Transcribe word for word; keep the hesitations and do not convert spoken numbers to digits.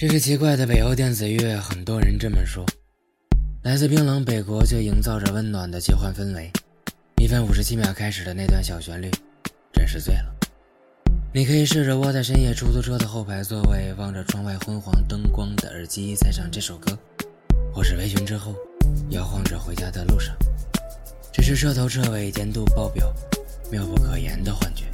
这是奇怪的北欧电子乐，很多人这么说。来自冰冷北国却营造着温暖的奇幻氛围。一分五十七秒开始的那段小旋律，真是醉了。你可以试着窝在深夜出租车的后排座位，望着窗外昏黄灯光的耳机，再上这首歌，或是微醺之后，摇晃着回家的路上。这是彻头彻尾、甜度爆表、妙不可言的幻觉。